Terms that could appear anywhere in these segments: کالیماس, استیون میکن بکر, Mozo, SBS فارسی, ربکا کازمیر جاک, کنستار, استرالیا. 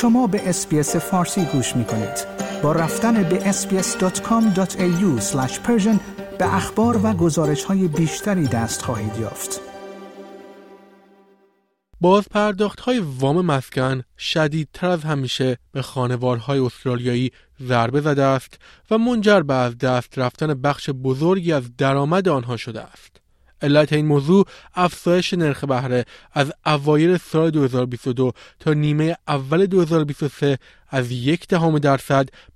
شما به SBS فارسی گوش می کنید. با رفتن به sbs.com.au/persian به اخبار و گزارش‌های بیشتری دست خواهید یافت. بازپرداخت‌های وام مسکن شدیدتر از همیشه به خانوارهای استرالیایی ضربه زده است و منجر به از دست رفتن بخش بزرگی از درآمد آنها شده است. علت این موضوع افزایش نرخ بهره از اوایل سال 2022 تا نیمه اول 2023 از 0.1%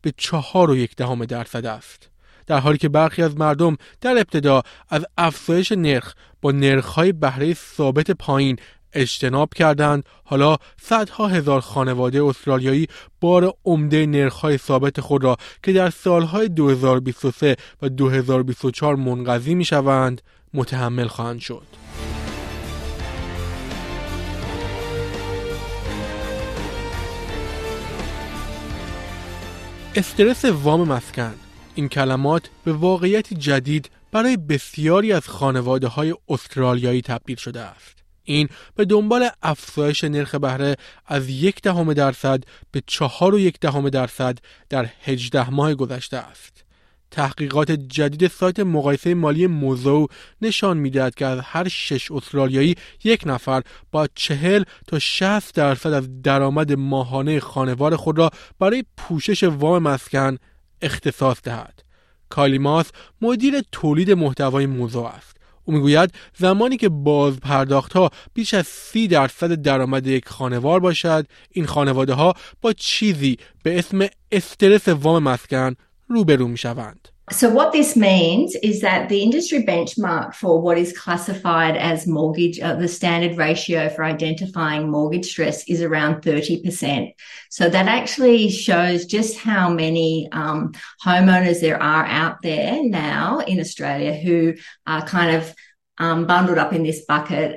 به 4.1% است. در حالی که برخی از مردم در ابتدا از افزایش نرخ با نرخ‌های بهره ثابت پایین اجتناب کردند، حالا صدها هزار خانواده استرالیایی بار عمده نرخ‌های ثابت خود را که در سال‌های 2023 و 2024 منقضی می‌شوند متحمل خواهند شد. استرس وام مسکن. این کلمات به واقعیتی جدید برای بسیاری از خانواده‌های استرالیایی تبدیل شده است. این به دنبال افزایش نرخ بهره از 0.1% به 4.1% در 18 ماه گذشته است. تحقیقات جدید سایت مقایسه مالی موزو نشان می‌دهد که از هر 6 استرالیایی یک نفر با 40 تا 60% از درآمد ماهانه خانوار خود را برای پوشش وام مسکن اختصاص دهد. کالیماس مدیر تولید محتوای موزو است. او میگوید زمانی که باز پرداخت‌ها بیش از 30% درآمد یک خانوار باشد، این خانواده‌ها با چیزی به اسم استرس وام مسکن روبرو می‌شوند. So what this means is that the industry benchmark for what is classified as mortgage, the standard ratio for identifying mortgage stress is around 30%. So that actually shows just how many homeowners there are out there now in Australia who are kind of bundled up in this bucket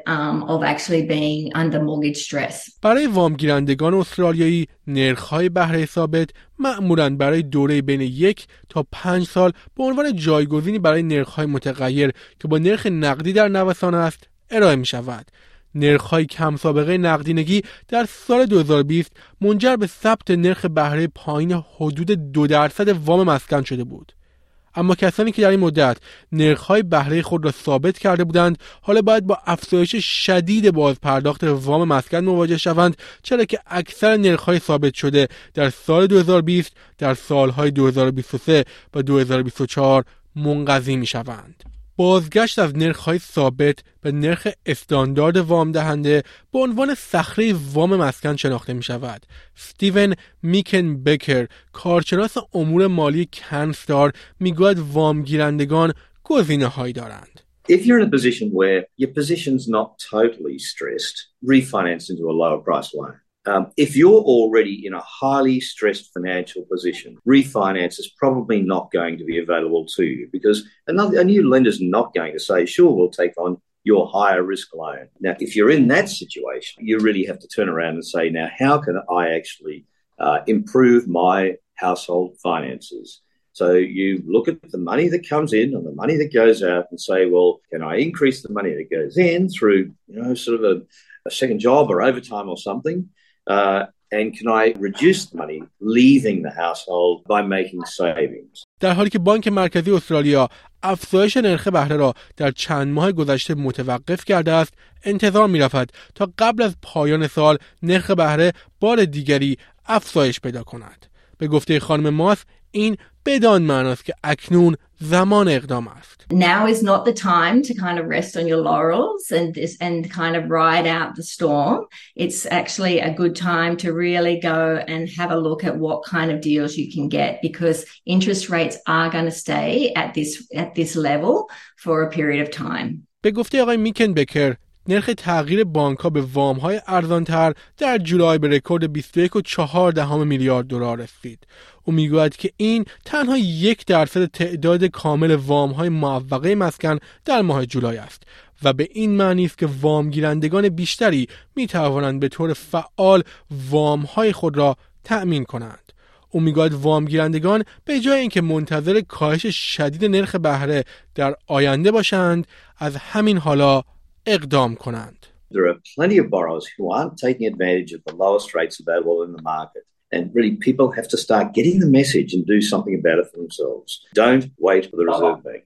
of actually being under mortgage stress. برای وام گیرندگان استرالیایی نرخ‌های بهره ثابت معمولاً برای دوره بین 1 تا 5 سال به عنوان جایگزینی برای نرخ‌های متغیر که با نرخ نقدی در نوسان است ارائه می‌شود. نرخ‌های کم سابقه نقدینگی در سال 2020 منجر به ثبت نرخ بهره پایین حدود 2% وام مسکن شده بود. اما کسانی که در این مدت نرخ‌های بهره خود را ثابت کرده بودند، حالا باید با افزایش شدید بازپرداخت وام مسکن مواجه شوند، چرا که اکثر نرخ‌های ثابت شده در سال 2020 در سال‌های 2023 و 2024 منقضی می‌شوند. بازگشت از نرخ‌های ثابت به نرخ استاندارد وام دهنده به عنوان صخره وام مسکن شناخته می‌شود. استیون میکن بکر، کارشناس امور مالی کنستار، میگوید وام گیرندگان گزینه‌هایی دارند. If you're in a position where your position's not totally stressed, refinance into a lower price loan. If you're already in a highly stressed financial position, refinance is probably not going to be available to you because a new lender's not going to say, sure, we'll take on your higher risk loan. Now, if you're in that situation, you really have to turn around and say, now, how can I actually improve my household finances? So you look at the money that comes in and the money that goes out and say, well, can I increase the money that goes in through, you know, sort of a second job or overtime or something? And can I reduce the money leaving the household by making savings. در حالی که بانک مرکزی استرالیا افزایش نرخ بهره را در چند ماه گذشته متوقف کرده است، انتظار می‌رود تا قبل از پایان سال نرخ بهره بار دیگری افزایش پیدا کند. به گفته خانم ماس این بدان معناست که اکنون زمان اقدام است. Now is not the time to kind of rest on your laurels and kind of ride out the storm. It's actually a good time to really go and have a look at what kind of deals you can get because interest rates are going to stay at this level for a period of time. به گفته آقای میکن بکر، نرخ تغییر بانک‌ها به وام‌های ارزان‌تر در جولای به رکورد 21.4 میلیارد دلار رسید. او می‌گوید که این تنها 1% تعداد کامل وام‌های معوقه مسکن در ماه جولای است و به این معنی است که وام گیرندگان بیشتری می‌توانند به طور فعال وام‌های خود را تأمین کنند. او می‌گوید وام گیرندگان به جای اینکه منتظر کاهش شدید نرخ بهره در آینده باشند، از همین حالا اقدام کنند. There are plenty of borrowers who aren't taking advantage of the lowest rates available in the market. And really, people have to start getting the message and do something about it for themselves. Don't wait for the Reserve Bank.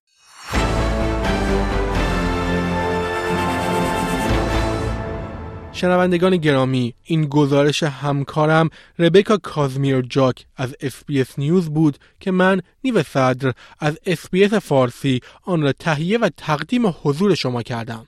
شنوندگان گرامی، این گزارش همکارم ربکا کازمیر جاک از SBS نیوز بود که من نیو صدر از SBS فارسی آن را تهیه و تقدیم حضور شما کردم.